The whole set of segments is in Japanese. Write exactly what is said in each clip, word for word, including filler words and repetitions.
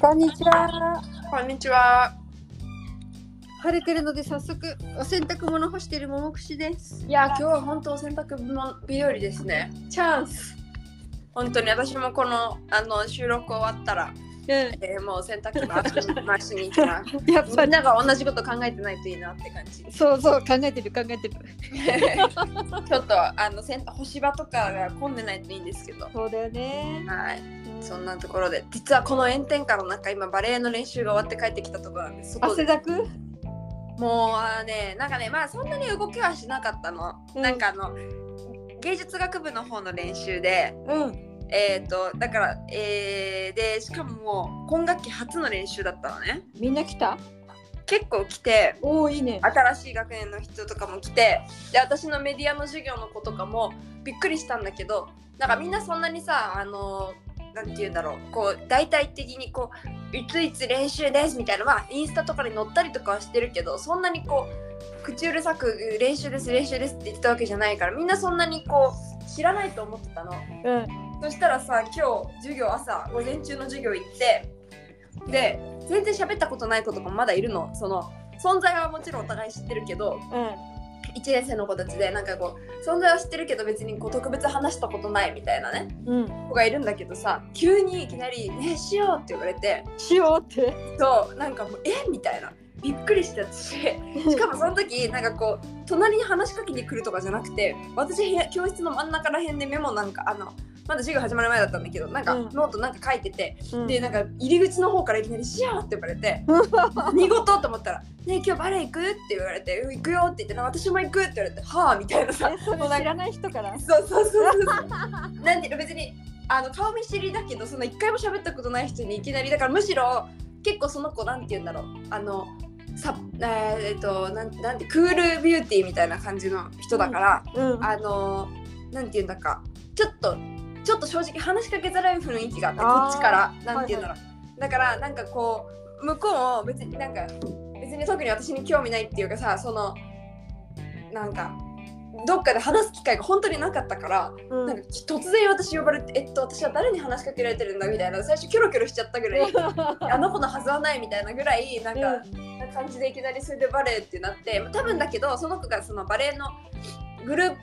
こんにちは。こんにちは。晴れてるので早速お洗濯物干しているももくしです。いや今日は本当お洗濯物日和ですね。チャンス。本当に私もこのあの収録終わったら、うんえー、もう洗濯機の回しに行ったらやっぱみんなが同じこと考えてないといいなって感じ。そうそう考えてる考えてる。ちょっとあの干し場とかが混んでないといいんですけど。そうだよね。はい。そんなところで実はこの炎天下の中今バレエの練習が終わって帰ってきたところなんです。汗だくもうあねなんかねまあそんなに動きはしなかったの、うん、なんかあの芸術学部の方の練習で、うん、えっとだから、えー、でしかももう今学期初の練習だったのね。みんな来た？結構来て、おいいね、新しい学年の人とかも来てで私のメディアの授業の子とかもびっくりしたんだけどなんかみんなそんなにさあのなんて言うんだろう、こう大体的にこういついつ練習ですみたいなのはインスタとかに載ったりとかはしてるけどそんなにこう口うるさく練習です練習ですって言ってたわけじゃないからみんなそんなにこう知らないと思ってたの、うん、そしたらさ今日授業朝午前中の授業行ってで全然喋ったことない子とかもまだいるの。その存在はもちろんお互い知ってるけど、うんいちねん生の子たちでなんかこう存在は知ってるけど別にこう特別話したことないみたいなね、うん、子がいるんだけどさ急にいきなり「ねえしよう」って言われて「しよう」ってそうなんかもう「えみたいなびっくりしたししかもその時なんかこう隣に話しかけに来るとかじゃなくて私教室の真ん中らへんでメモなんかあのまだ授業始まる前だったんだけどなんかノートなんか書いてて、うん、でなんか入り口の方からいきなり「しよう」って言われて見事と思ったら「ね今日バレエ行く?」って言われて「行くよ」って言って「私も行く」って言われて「はあ」みたいなさ知らない人からそうそうそうそうなんていうの別にあの顔見知りだけどその一回も喋ったことない人にいきなりだからむしろ結構その子なんて言うんだろうあのさえー、っとなんなんてクールビューティーみたいな感じの人だから、うんうん、あのなんて言うんだかちょっとちょっと正直話しかけづらい雰囲気があってこっちからなんて言うんだろう、はいはい、だからなんかこう向こうも別になんか別に特に私に興味ないっていうかさそのなんかどっかで話す機会が本当になかったから、うん、なんか突然私呼ばれてえっと私は誰に話しかけられてるんだみたいな最初キョロキョロしちゃったぐらいあの子のはずはないみたいなぐらいなんか、うん、な感じでいきなりそれでバレエってなって多分だけどその子がそのバレエのグルー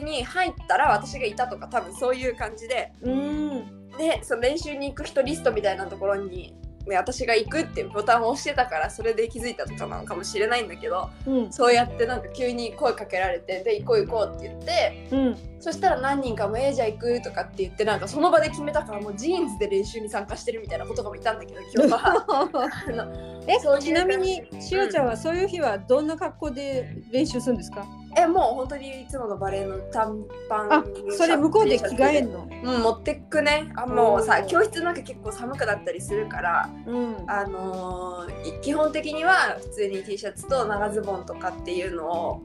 プに入ったら私がいたとか多分そういう感じで、うん、でその練習に行く人リストみたいなところに、ね、私が行くっていうボタンを押してたからそれで気づいたとかなのかもしれないんだけど、うん、そうやってなんか急に声かけられてで行こう行こうって言って、うん、そしたら何人かもえーじゃあ行くとかって言ってなんかその場で決めたからもうジーンズで練習に参加してるみたいなことかもいたんだけど今日はえそうちなみにしおちゃんはそういう日はどんな格好で練習するんですか？えもう本当にいつものバレエの短パンあそれ向こうで着替えんの、うん、持ってくねあもうさ教室なんか結構寒くなったりするから、うん、あのー、基本的には普通に T シャツと長ズボンとかっていうのを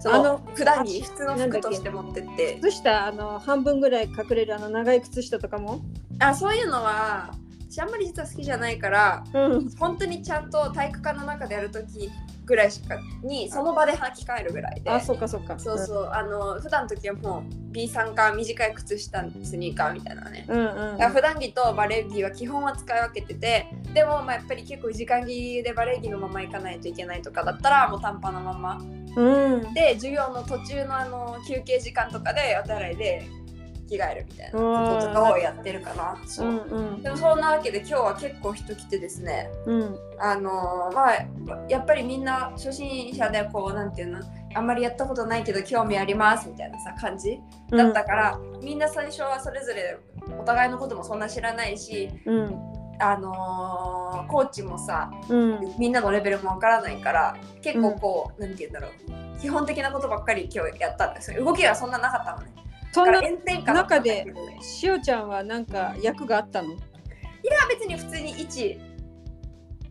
そのあの普段に普通の服として持ってって靴下あの半分ぐらい隠れるあの長い靴下とかもあそういうのは私あんまり実は好きじゃないから、うん、本当にちゃんと体育館の中でやるときぐらいしかにその場で履き替えるぐらいであそうかそうかそうそう、うん、あの普段の時はもう B さんか短い靴下スニーカーみたいなね、うんうんうん、だから普段着とバレエ着は基本は使い分けててでもまあやっぱり結構時間着でバレエ着のまま行かないといけないとかだったらもう短パンのまま、うん、で授業の途中のあの休憩時間とかでお手洗いで着替えるみたいなこととかをやってるかな。そう、うんうん、でもそんなわけで今日は結構人来てですね、うん、あのまあやっぱりみんな初心者でこうなんていうのあんまりやったことないけど興味ありますみたいなさ感じだったから、うん、みんな最初はそれぞれお互いのこともそんな知らないし、うん、あのー、コーチもさ、うん、みんなのレベルもわからないから結構こう、うん、なんていうんだろう基本的なことばっかり今日やったんですよ。動きがそんななかったのね。そんな中でしおちゃんは何か役があったの？いや別に普通に一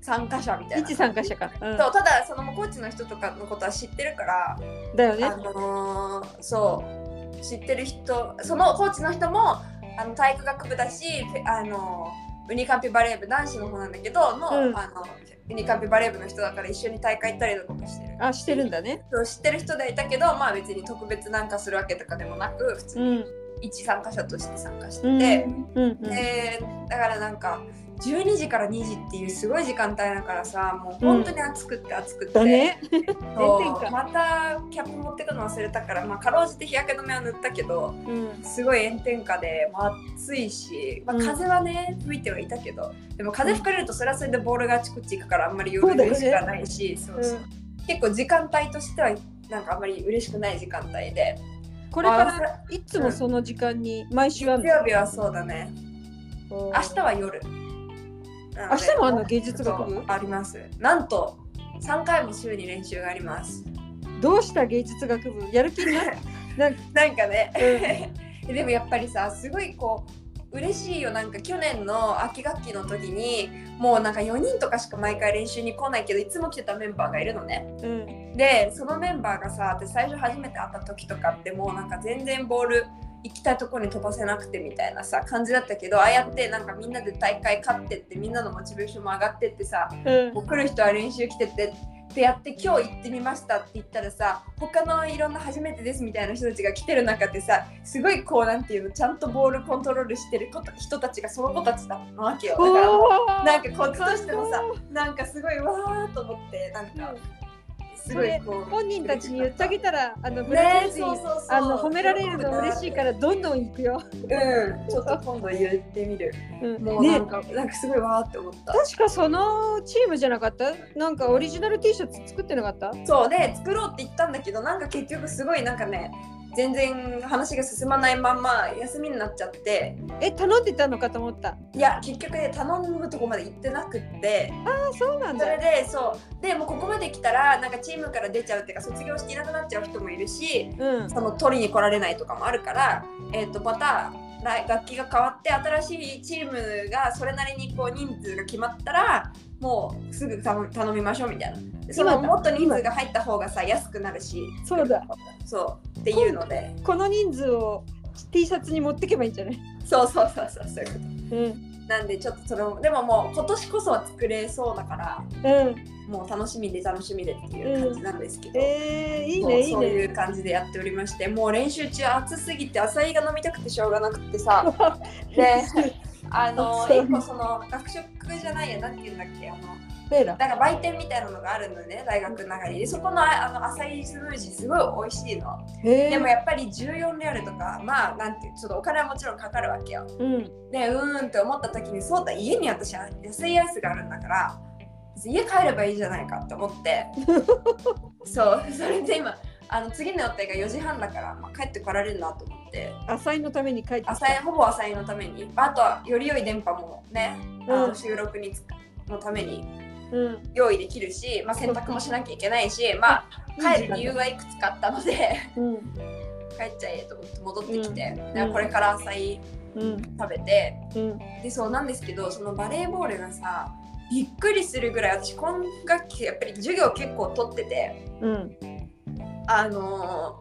参加者みたいな一参加者か、うん、そうただそのコーチの人とかのことは知ってるからだよね、あのー、そう知ってる人そのコーチの人もあの体育学部だしあのー、ウニカンピバレー部男子の方なんだけどの、うん、あのウニカンピバレー部の人だから一緒に大会行ったりとかもしてる。あ、してるんだね。そう知ってる人でいたけどまあ別に特別なんかするわけとかでもなく普通に一参加者として参加してて、うんうんうん、でだからなんかじゅうにじからにじっていうすごい時間帯だからさ、もう本当に暑くって暑くって、うんね、またキャップ持ってくの忘れたから、まあ、かろうじて日焼け止めは塗ったけど、うん、すごい炎天下で、まあ、暑いし、まあ、風はね、うん、吹いてはいたけど、でも風吹かれるとそれはそれでボールがあちこち行くからあんまり夜のしかないし、そうそう、うん、結構時間帯としてはなんかあんまり嬉しくない時間帯で、これからいつもその時間に毎週あるの？月曜日はそうだね。明日は夜。明日もあの芸術学部あります。なんとさんかいも週に練習があります。どうした芸術学部やる気になる？なんかね、うん、でもやっぱりさ、すごいこう。嬉しいよ。なんか去年の秋学期の時にもうなんかよにんとかしか毎回練習に来ないけどいつも来てたメンバーがいるのね、うん、でそのメンバーがさ、私最初初めて会った時とかってもうなんか全然ボール行きたいところに飛ばせなくてみたいなさ感じだったけど、ああやってなんかみんなで大会勝ってってみんなのモチベーションも上がってってさ、うん、もう来る人は練習来ててってやって今日行ってみましたって言ったらさ、他のいろんな初めてですみたいな人たちが来てる中でさ、すごいこうなんていうの、ちゃんとボールコントロールしてる人たちがその子たちだったわけよ。だからなんかこっちとしてもさ、なんかすごいわーと思って、なんかすごいこう本人たちに言ってあげたらあのブラジル人、ね、あの褒められるの嬉しいからどんどん行くよ。うん、ちょっと今度言ってみる。うん、もうなんか、ね、なんかすごいわーって思った。確かそのチームじゃなかった？なんかオリジナル T シャツ作ってなかった？そうで、ね、作ろうって言ったんだけど、なんか結局すごいなんかね。全然話が進まないまま休みになっちゃって、え頼んでたのかと思った。いや結局ね、頼むとこまで行ってなくって、あーそうなんだ。それでそうでもうここまで来たらなんかチームから出ちゃうっていうか卒業していなくなっちゃう人もいるし、うん、その取りに来られないとかもあるから、えーと、また楽器が変わって新しいチームがそれなりにこう人数が決まったらもうすぐ頼みましょうみたいな。そのもっと人数が入った方がさ安くなるし、そうだそうっていうのでこの人数を T シャツに持ってけばいいんじゃない？そうそうそうそうそういうこと、うん、なんでちょっとそれもでももう今年こそは作れそうだから、うん、もう楽しみで楽しみでっていう感じなんですけど、うん、えー、いいねいいね。そういう感じでやっておりまして、もう練習中暑すぎてアサイが飲みたくてしょうがなくてさであの一個その学食じゃないや、なんていうんだっけ、あのなんか売店みたいなのがあるのね、大学の中に。でそこのあのアサイースムージーすごい美味しいの。でもやっぱりじゅうよんレアルとか、まあなんていうちょっとお金はもちろんかかるわけよ、うん、でうーんって思った時に、そうだ家に私は安いアイスがあるんだから家帰ればいいじゃないかと思ってそうそれで今あの次の予定がよじはんだから、まあ、帰ってこられるなと思ってアサイのために帰ってきた。アサイほぼアサイのために、あとはより良い電波もね、うん、あの収録につのためにうん、用意できるし、まあ、洗濯もしなきゃいけないし、まあ、帰る理由はいくつかあったので、うん、帰っちゃえと思って戻ってきて、うん、でこれからアサイ食べて、うん、でそうなんですけど、そのバレーボールがさびっくりするぐらい私今学期やっぱり授業結構取ってて、うん、あの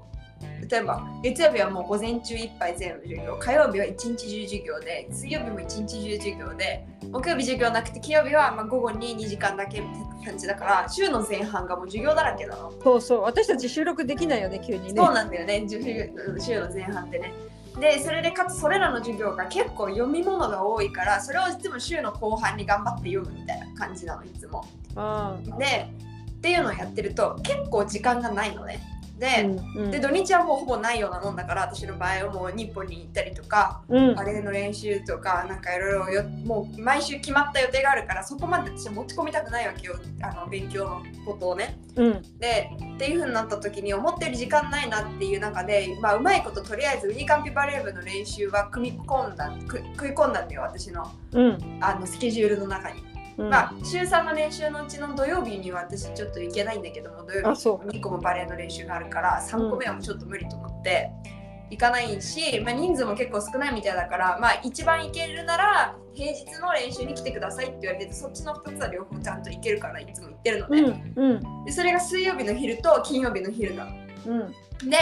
例えば月曜日はもう午前中いっぱい全部授業、火曜日は一日中授業で、水曜日も一日中授業で、木曜日授業なくて金曜日はまあ午後ににじかんだけみたいな感じだから、週の前半がもう授業だらけなの。そうそう、私たち収録できないよね急にね。そうなんだよね、週の前半でね。でそれでかつそれらの授業が結構読み物が多いから、それをいつも週の後半に頑張って読むみたいな感じなのいつも。でっていうのをやってると結構時間がないのね。で、うんうん、で土日はもうほぼないようなもんだから、私の場合はもう日本に行ったりとか、うん、バレエの練習とかなんかいろいろもう毎週決まった予定があるから、そこまで私は持ち込みたくないわけよ、あの勉強のことをね、うん、でっていう風になった時に思ったより時間ないなっていう中で、まあ、うまいこととりあえずウニカンピバレー部の練習は組み込んだ食い込んだんだよ私の、うん、あのスケジュールの中に。うん、まあ、週さんの練習のうちの土曜日には私ちょっと行けないんだけども、土曜日にこもバレエの練習があるからさんこめはもうちょっと無理と思って行かないし、まあ、人数も結構少ないみたいだから、まあ、一番行けるなら平日の練習に来てくださいって言われて、そっちのふたつは両方ちゃんと行けるからいつも行ってるので、うんうん、でそれが水曜日の昼と金曜日の昼なの、うん、で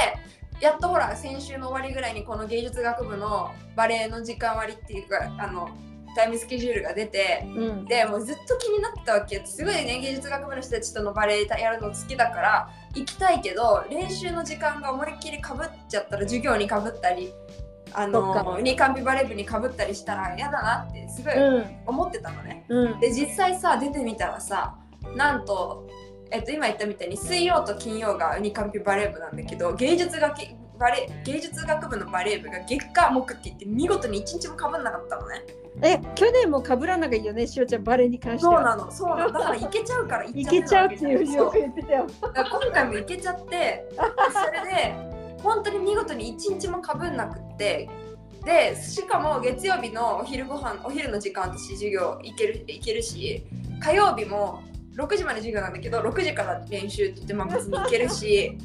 やっとほら先週の終わりぐらいにこの芸術学部のバレエの時間割っていうかあのタイムスケジュールが出て、うん、でもうずっと気になったわけ。すごいね、芸術学部の人たちとのバレエやるの好きだから行きたいけど、練習の時間が思いっきりかぶっちゃったら授業にかぶったりあのにカンビバレ部にかぶったりしたら嫌だなってすごい思ってたのね、うん、で実際さ出てみたらさなんと、えっと、今言ったみたいに水曜と金曜がにカンビバレ部なんだけど芸術学期バレ芸術学部のバレー部が月火木って言って見事に一日もかぶんなかったのね。え、去年もかぶらなきゃいいよね、しおちゃんバレーに関しては。そうなの、そうなの。だからいけちゃうからいけちゃうっていうふうによく言ってたよ。だから今回もいけちゃって、それで本当に見事に一日もかぶんなくって、でしかも月曜日のお昼ご飯お昼の時間私授業行ける行けるし、火曜日もろくじまで授業なんだけどろくじから練習って言ってまあ別に行けるし、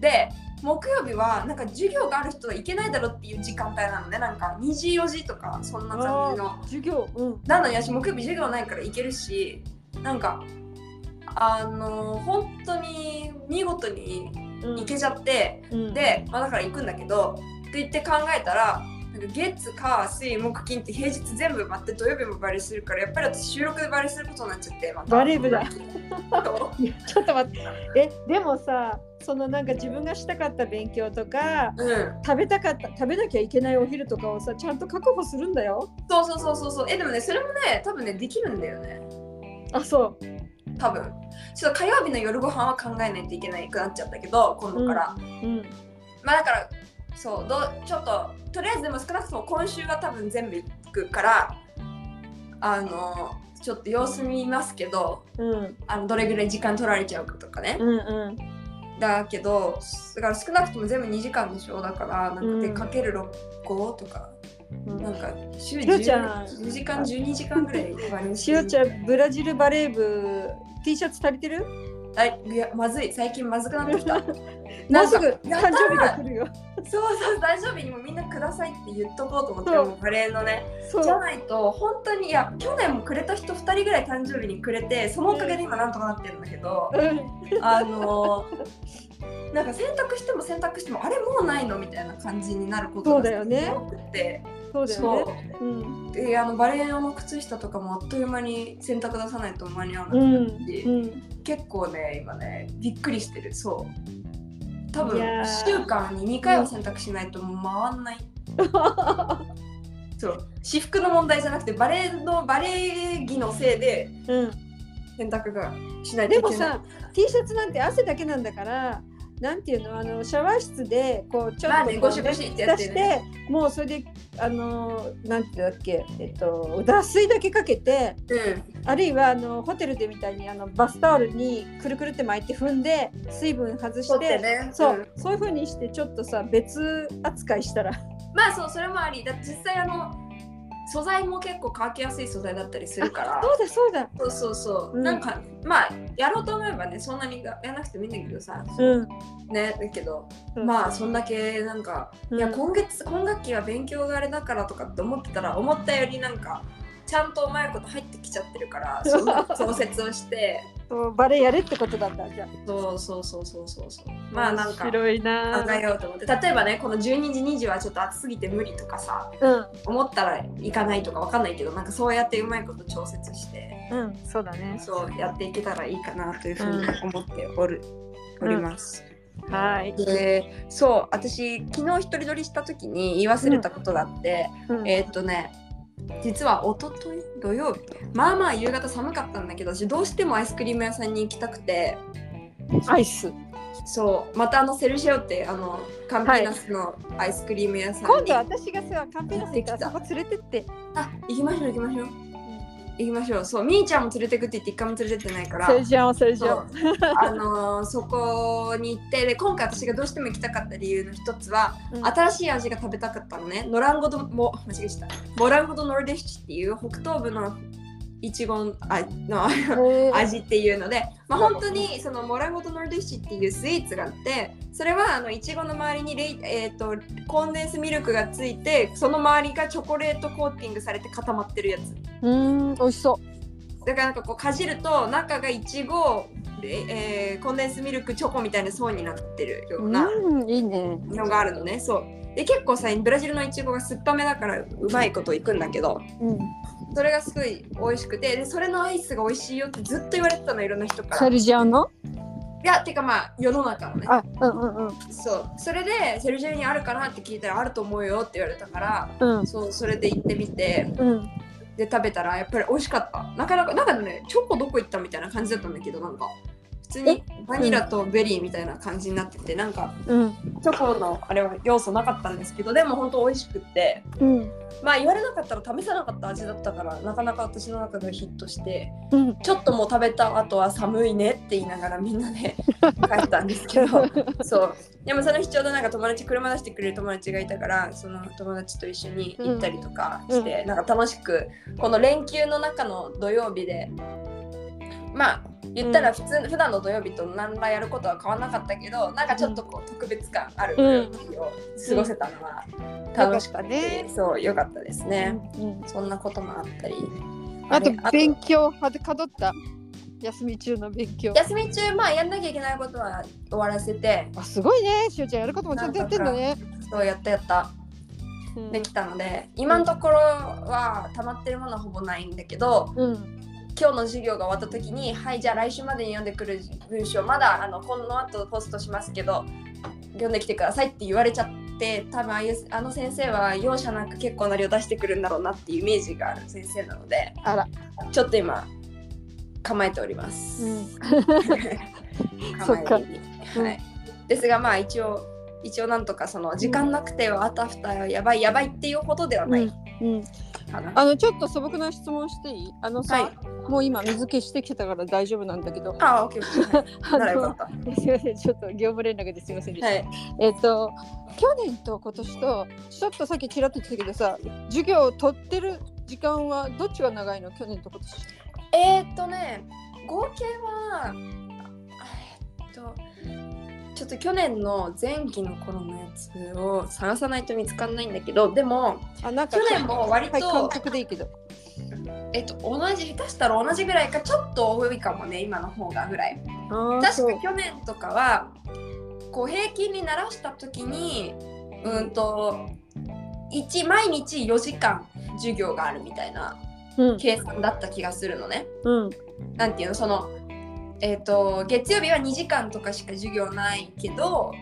で。木曜日はなんか授業がある人は行けないだろうっていう時間帯なので、なんかにじよじとかそんな感じの授業、うん、なのに私木曜日授業ないから行けるし、なんかあの本当に見事に行けちゃって、うん、で、まあ、だから行くんだけどって言って考えたらなんか月火水木金って平日全部待って土曜日もバレーするから、やっぱり私収録でバレーすることになっちゃって、ま、バレー部だちょっと待って、えでもさそのなんか自分がしたかった勉強とか、うん、食べたかった食べなきゃいけないお昼とかをさちゃんと確保するんだよ。そうそうそうそうそう。えでもねそれもね多分ねできるんだよね。あそう多分ちょっと火曜日の夜ご飯は考えないといけないくなっちゃったけど今度から、うんうん、まあだからそうどうちょっととりあえずでも少なくとも今週は多分全部行くからあのちょっと様子見ますけど、うん、あのどれぐらい時間取られちゃうかとかね、うんうん、だけどだから少なくとも全部にじかんでしょ、だからなんかでかけるろくごとか、うん、なんか週じゅうじかんじゅうにじかんぐらいバレーしおちゃんブラジルバレー部 T シャツ足りてる？あいやまずい、最近まずくなってきたもうすぐ誕生日が来るよ。そうそう、誕生日にもみんなくださいって言っとこうと思ってもうバレーのねじゃないと本当に、いや去年もくれた人ふたりぐらい誕生日にくれてそのおかげで今なんとかなってるんだけど、うん、あのなんか選択しても選択してもあれもうないのみたいな感じになることがすごくて、そうだよね、うん、であのバレエ用の靴下とかもあっという間に洗濯出さないと間に合わなくなるし、うんうん、結構ね今ねびっくりしてる。そう多分いっしゅうかんににかいは洗濯しないともう回んないそう私服の問題じゃなくてバレエのバレエ着のせいで、うん、洗濯がしないといけない。でもさ T シャツなんて汗だけなんだからなんていうの、あのシャワー室でこうちょっとゴシゴシってやって、ね、もうそれであのなんていうんだっけ、えっと、脱水だけかけて、うん、あるいはあのホテルでみたいにあのバスタオルにくるくるって巻いて踏んで水分外して、ってね、そう、うん、そういう風にしてちょっとさ別扱いしたらまあそうそれもありだ。実際あの素材も結構乾きやすい素材だったりするから、そうだそうだそうそうそう、うん、なんかまあやろうと思えばねそんなにやらなくてもいいんだけどさ、うん、ねだけど、うん、まあそんだけなんか、うん、いや今月今学期は勉強があれだからとかって思ってたら思ったよりなんかちゃんとうまいこと入ってきちゃってるからその調節をしてバレーやるってことだったじゃん。そうそうそうそうそうそう、まあなんか考えようと思って、例えばねこのじゅうにじにじはちょっと暑すぎて無理とかさ、うん、思ったら行かないとかわかんないけどなんかそうやってうまいこと調節して、うん、そうだねそうやっていけたらいいかなというふうに思っておる、うん、おります、うん、はい。でそう私昨日一人撮りした時に言い忘れたことがあって、うんうん、えー、っとね実はおととい土曜日まあまあ夕方寒かったんだけど私どうしてもアイスクリーム屋さんに行きたくて、アイスそうまたあのセルシオってあのカンピナスのアイスクリーム屋さんに、はい、今度私がさカンピナス行ったらそこ連れてって、あ行きましょう行きましょう行きましょう。そうみーちゃんも連れてくって言って一回も連れてってないからセルシオセルシオ あのー、そこに行って、で今回私がどうしても行きたかった理由の一つは、うん、新しい味が食べたかったのね。ノランゴドも間違えしたモランゴドノルデッシュっていう北東部のイチゴの味っていうので、まあ、本当にそのモランゴドノルデッシュっていうスイーツがあって、それはあのイチゴの周りにレイ、えー、とコンデンスミルクがついてその周りがチョコレートコーティングされて固まってるやつ。うーん美味しそうだからなんかこうかじると中がイチゴ、えー、コンデンスミルクチョコみたいな層になってるようなのがあるのね。そうで結構さブラジルのイチゴが酸っぱめだからうまいこといくんだけど、うん、それがすごい美味しくて、でそれのアイスが美味しいよってずっと言われてたのいろんな人から。セルジアのいや、てかまあ世の中のね、あ、うんうんうん、そう、それでセルジェにあるかなって聞いたらあると思うよって言われたから、うん、そう、それで行ってみて、うん、で食べたらやっぱり美味しかった。なかなかなんかね、チョコどこ行ったみたいな感じだったんだけど、なんか普通にバニラとベリーみたいな感じになってて、なんか、うん、チョコのあれは要素なかったんですけど、でも本当美味しくって、うん、まあ言われなかったら試さなかった味だったからなかなか私の中でヒットして、うん、ちょっともう食べた後は寒いねって言いながらみんなで帰ったんですけどそうでもその日ちょうどなんか友達、車出してくれる友達がいたから、その友達と一緒に行ったりとかして、うん、なんか楽しくこの連休の中の土曜日で、まあ言ったら普通、うん、普段の土曜日と何らやることは変わらなかったけど、なんかちょっとこう特別感ある土曜日を過ごせたのは楽しかったし、うんうん、そう良かったですね、うんうん、そんなこともあったり、あと勉強、あとかどった休み中の勉強、休み中まあやんなきゃいけないことは終わらせて、あ、すごいね、しおちゃんやることもちゃんとやってんのね。そう、やったやった、うん、できたので今のところは溜まってるものはほぼないんだけど、うん、今日の授業が終わった時に、はいじゃあ来週までに読んでくる文章まだあのこの後ポストしますけど読んできてくださいって言われちゃって、多分あの先生は容赦なく結構な量出してくるんだろうなっていうイメージがある先生なので、あらちょっと今構えております、うん、構えて、はい、ですがまあ一応一応なんとかその時間なくてはあたふたやばいやばいっていうほどではない、うんうん、あのちょっと素朴な質問していい？あのさ、はい、もう今水気してきてたから大丈夫なんだけど、あ、OK、はい、ならよかった。すいません、ちょっと業務連絡ですいませんでした、はい、えー、と去年と今年とちょっとさっきちらっと言ってたけどさ、授業を取ってる時間はどっちが長いの？去年と今年。えー、っとね合計はえー、っとちょっと去年の前期の頃のやつを探さないと見つかんないんだけど、でもあなんか去年も割と、はい、感覚でいいけど、えっと、同じ、下手したら同じぐらいかちょっと多いかもね、今の方がぐらい。確か去年とかはこう平均にならした時にうんといち毎日よじかん授業があるみたいな計算だった気がするのね、うん、なんていうのそのえーと、月曜日はにじかんとかしか授業ないけど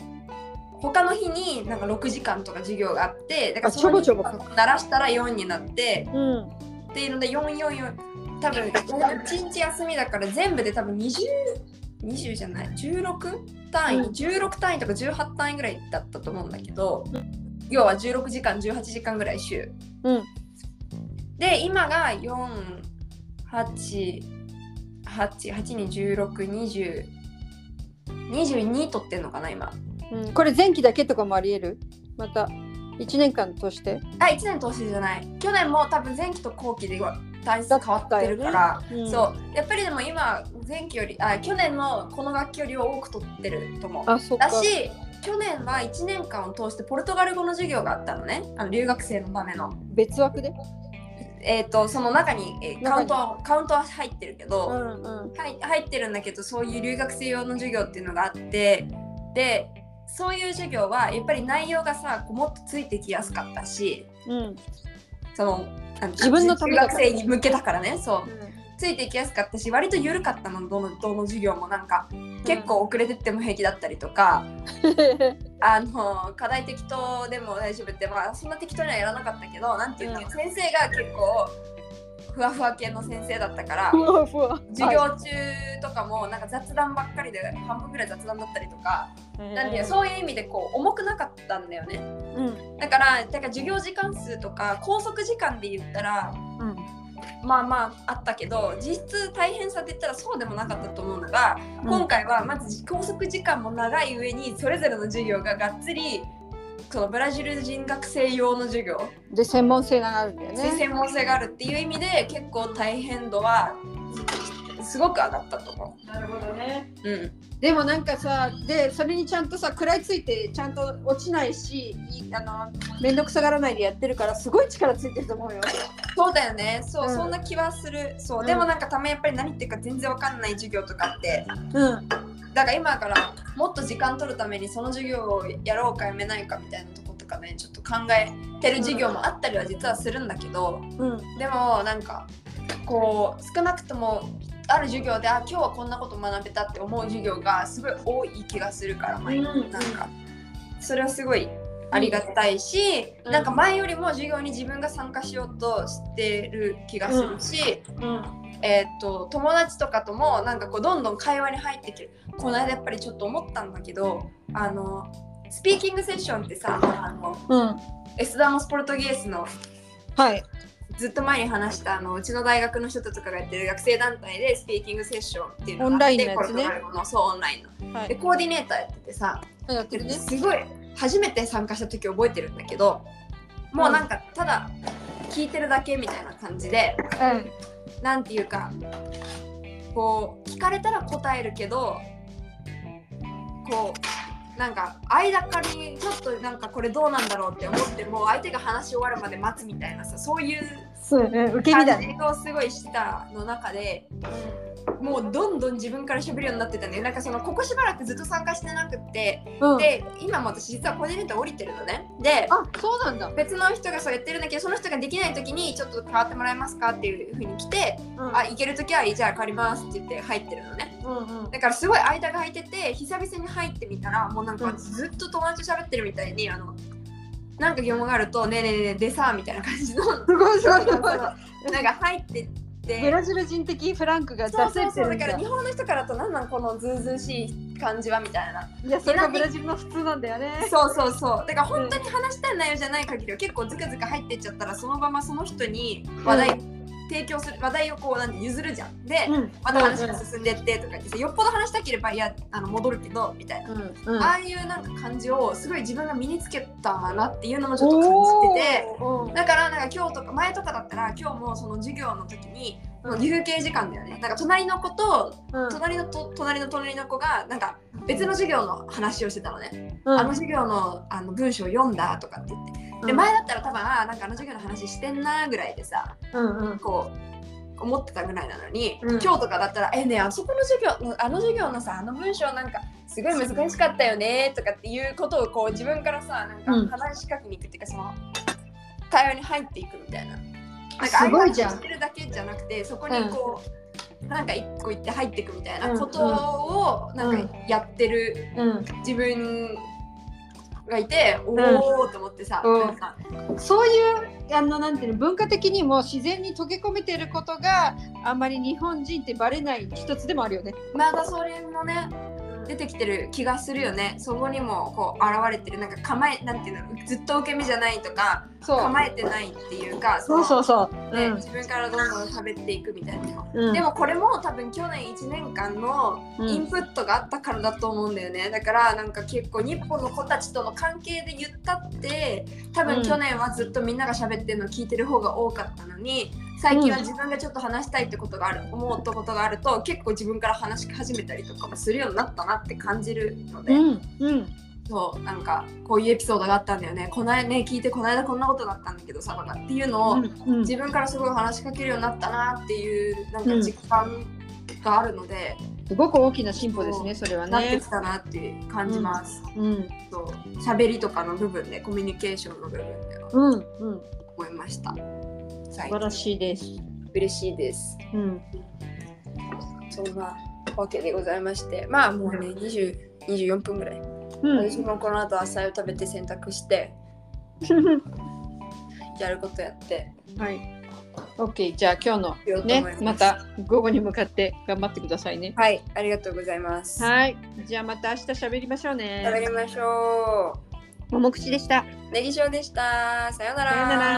他の日になんかろくじかんとか授業があって、だからそのに鳴らしたらよんになって、うん、っていうのでよんよんよん多分いちにち休みだから全部で多分にじゅうじゃないじゅうろく単位、うん、じゅうろく単位とかじゅうはち単位ぐらいだったと思うんだけど、うん、要はじゅうろくじかんじゅうはちじかんぐらい週、うん、で今がよんはちはちにじゅうろく、にじゅう、にじゅうに取ってんのかな今、うん、これ前期だけとかもありえる？またいちねんかん通して、あ、いちねん通してじゃない、去年も多分前期と後期で体質変わってるから、ね、うん、そうやっぱりでも今前期よりあ去年のこの学期よりは多く取ってると思う。あ、そっか。だし去年はいちねんかんを通してポルトガル語の授業があったのね、あの留学生のための別枠で、えー、とその中に、えー、カウントはカウントは入ってるけど、うんうん、はい、入ってるんだけど、そういう留学生用の授業っていうのがあって、でそういう授業はやっぱり内容がさもっとついてきやすかったし、うん、その自分の留学生に向けだからね、そう、うん、ついていきやすかったし割と緩かったの、どの、どの授業もなんか結構遅れてっても平気だったりとか、うんあの課題適当でも大丈夫って、まあ、そんな適当にはやらなかったけど、なんていうの、うん、先生が結構ふわふわ系の先生だったからふわふわ授業中とかもなんか雑談ばっかりで半分ぐらい雑談だったりとか、うん、なんでそういう意味でこう重くなかったんだよね、うん、だから、だから授業時間数とか拘束時間で言ったら、うん、まあまああったけど実質大変さって言ったらそうでもなかったと思うのが、うん、今回はまず拘束時間も長い上にそれぞれの授業ががっつりそのブラジル人学生用の授業で専門性があるんだよね、専門性があるっていう意味で結構大変度はすごく上がったと思う。なるほどね、うん、でもなんかさでそれにちゃんとさ食らいついてちゃんと落ちないしあのめんどくさがらないでやってるからすごい力ついてると思うよそうだよね、そう、うん、そんな気はする。そう、うん、でもなんかたまにやっぱり何言ってるか全然わかんない授業とかって、うん、だから今からもっと時間取るためにその授業をやろうかやめないかみたいなとことかねちょっと考えてる授業もあったりは実はするんだけど、うん、でもなんかこう少なくともある授業で、あ、今日はこんなこと学べたって思う授業がすごい多い気がするから、前なんかそれはすごいありがたいし、うん、なんか前よりも授業に自分が参加しようとしてる気がするし、うんうん、えー、と友達とかともなんかこうどんどん会話に入ってきる。この間やっぱりちょっと思ったんだけど、あのスピーキングセッションってさ、あの、うん、エスダモスポルトゲースの、はい、ずっと前に話したあのうちの大学の人とかがやってる学生団体でスピーキングセッションっていうのがあって、ね、ポルトガル語のそうオンラインの、はい、でコーディネーターやっててさ、やってるね、すごい初めて参加した時覚えてるんだけど、もうなんかただ聞いてるだけみたいな感じで、うん、なんていうかこう聞かれたら答えるけど、こうなんか間からにちょっとなんかこれどうなんだろうって思ってもう相手が話し終わるまで待つみたいなさ、そういう感じをすごいしたの中で、もうどんどん自分から喋るようになってたね。なんかそのここしばらくずっと参加してなくって、うん、で今も私実はコーディネーター降りてるのね。で、あ、そうなんだ。別の人がそうやってるんだけど、その人ができない時にちょっと変わってもらえますかっていう風に来て、うん、あ、行ける時はじゃあ変わりますって言って入ってるのね、うんうん、だからすごい間が空いてて、久々に入ってみたらもうなんかずっと友達と喋ってるみたいに、あのなんか疑問があるとねえねえねえでさみたいな感じのすごいすごいなんか入ってってブラジル人的フランクが出せてるんだ。そうそうそう、だから日本の人からとなんなんこのズうずうしい感じはみたいな。いや、それがブラジルの普通なんだよね。そうそうそう、だから本当に話したい内容じゃない限りは結構ズカズカ入ってっちゃったら、そのままその人に話題、うん、提供する話題をこうなんて譲るじゃん。で、うん、また話が進んでってとか言ってさ、よっぽど話したければいやあの戻るけどみたいな、うんうん、ああいうなんか感じをすごい自分が身につけたなっていうのもちょっと感じてて、うん、だからなんか今日とか前とかだったら、今日もその授業の時に岐阜系時間だよね。なんか隣の子と、うん、隣のと隣の隣の子がなんか別の授業の話をしてたのね、うん、あの授業 の, あの文章読んだとかって言って、で前だったら多分あなんかあの授業の話してんなぐらいでさ、うんうん、こう思ってたぐらいなのに、うん、今日とかだったらえねあそこの授業のあの授業のさあの文章なんかすごい難しかったよねとかっていうことをこう自分からさなんか話しかけに行くっていうか、その対話に入っていくみたいな、なんかあいつが知ってるだけじゃなくてそこにこう、うん、なんか一個行って入っていくみたいなことをなんかやってる自分がいて、うんうん、おーと思ってさ、うん、なんかそういう、あの、なんていうの、文化的にも自然に溶け込めてることがあんまり日本人ってバレない一つでもあるよね。まだそれもね出てきてる気がするよね。そこにもこう現れてる、なんか構え、なんていうの、ずっと受け身じゃないとか構えてないっていうか、そうそうそう、ね、うん、自分からどんどん喋っていくみたいな、うん、でもこれも多分去年いちねんかんのインプットがあったからだと思うんだよね、うん、だからなんか結構日本の子たちとの関係で言ったって多分去年はずっとみんなが喋ってるのを聞いてる方が多かったのに、最近は自分がちょっと話したいってことがある、うん、思ったことがあると結構自分から話し始めたりとかもするようになったなって感じるので、うんうん、そうなんかこういうエピソードがあったんだよね、この間ね聞いてこの間こんなことだったんだけどさとかっていうのを、うんうん、自分からすごい話しかけるようになったなっていうなんか実感があるので、うん、すごく大きな進歩ですね。それはねなってきたなって感じます、うんうん、そう喋りとかの部分でコミュニケーションの部分では、うんうん、思いました。素晴らしいです。嬉しいです、うん、そんなわけでございまして、まあもうねにじゅう、にじゅうよんぷんぐらい、うん、私もこの後朝を食べて洗濯してやることやって、はい OK。 じゃあ今日のね ま, また午後に向かって頑張ってくださいね。はい、ありがとうございます。はい、じゃあまた明日喋りましょうね。喋りましょう。ももくちでした。ねぎしょうでした。さようなら。さようなら。